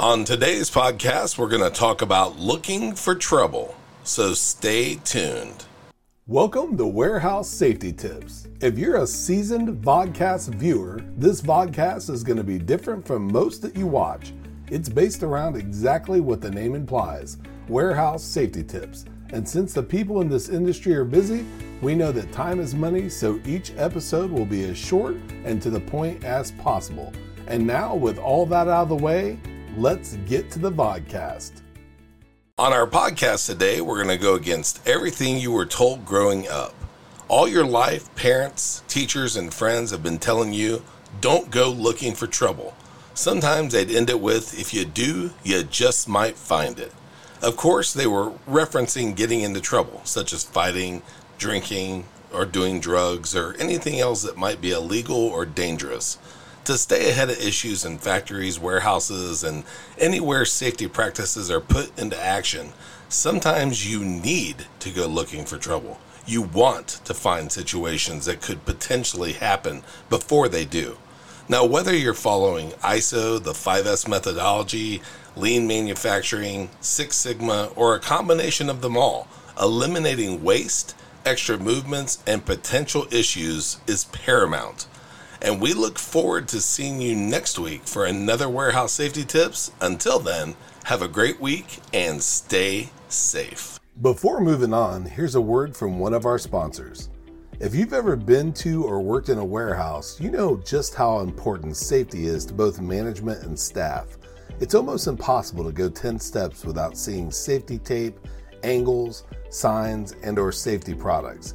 On today's podcast, we're going to talk about looking for trouble, so stay tuned. Welcome to Warehouse Safety Tips. If you're a seasoned vodcast viewer, this vodcast is going to be different from most that you watch. It's based around exactly what the name implies, Warehouse Safety Tips. And since the people in this industry are busy, we know that time is money, so each episode will be as short and to the point as possible. And now, with all that out of the way, let's get to the podcast. On our podcast today, we're going to go against everything you were told growing up. All your life, parents, teachers, and friends have been telling you, don't go looking for trouble. Sometimes they'd end it with, if you do, you just might find it. Of course, they were referencing getting into trouble, such as fighting, drinking, or doing drugs, or anything else that might be illegal or dangerous. To stay ahead of issues in factories, warehouses, and anywhere safety practices are put into action, sometimes you need to go looking for trouble. You want to find situations that could potentially happen before they do. Now, whether you're following ISO, the 5S methodology, Lean Manufacturing, Six Sigma, or a combination of them all, eliminating waste, extra movements, and potential issues is paramount. And we look forward to seeing you next week for another Warehouse Safety Tips. Until then, have a great week and stay safe. Before moving on, here's a word from one of our sponsors. If you've ever been to or worked in a warehouse, you know just how important safety is to both management and staff. It's almost impossible to go 10 steps without seeing safety tape, angles, signs, and/or safety products.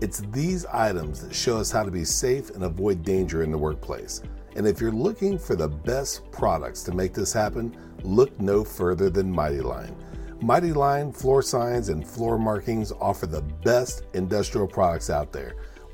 It's these items that show us how to be safe and avoid danger in the workplace. And if you're looking for the best products to make this happen, look no further than Mighty Line. Mighty Line floor signs and floor markings offer the best industrial products out there.